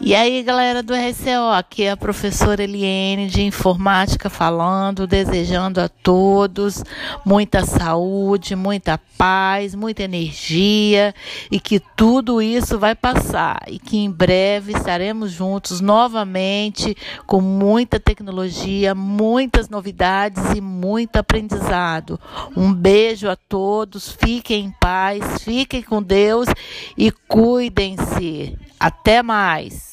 E aí, galera do RCO, aqui é a professora Eliene de Informática falando, desejando a todos muita saúde, muita paz, muita energia e que tudo isso vai passar e que em breve estaremos juntos novamente com muita tecnologia, muitas novidades e muito aprendizado. Um beijo a todos, fiquem em paz, fiquem com Deus e cuidem-se. Até mais!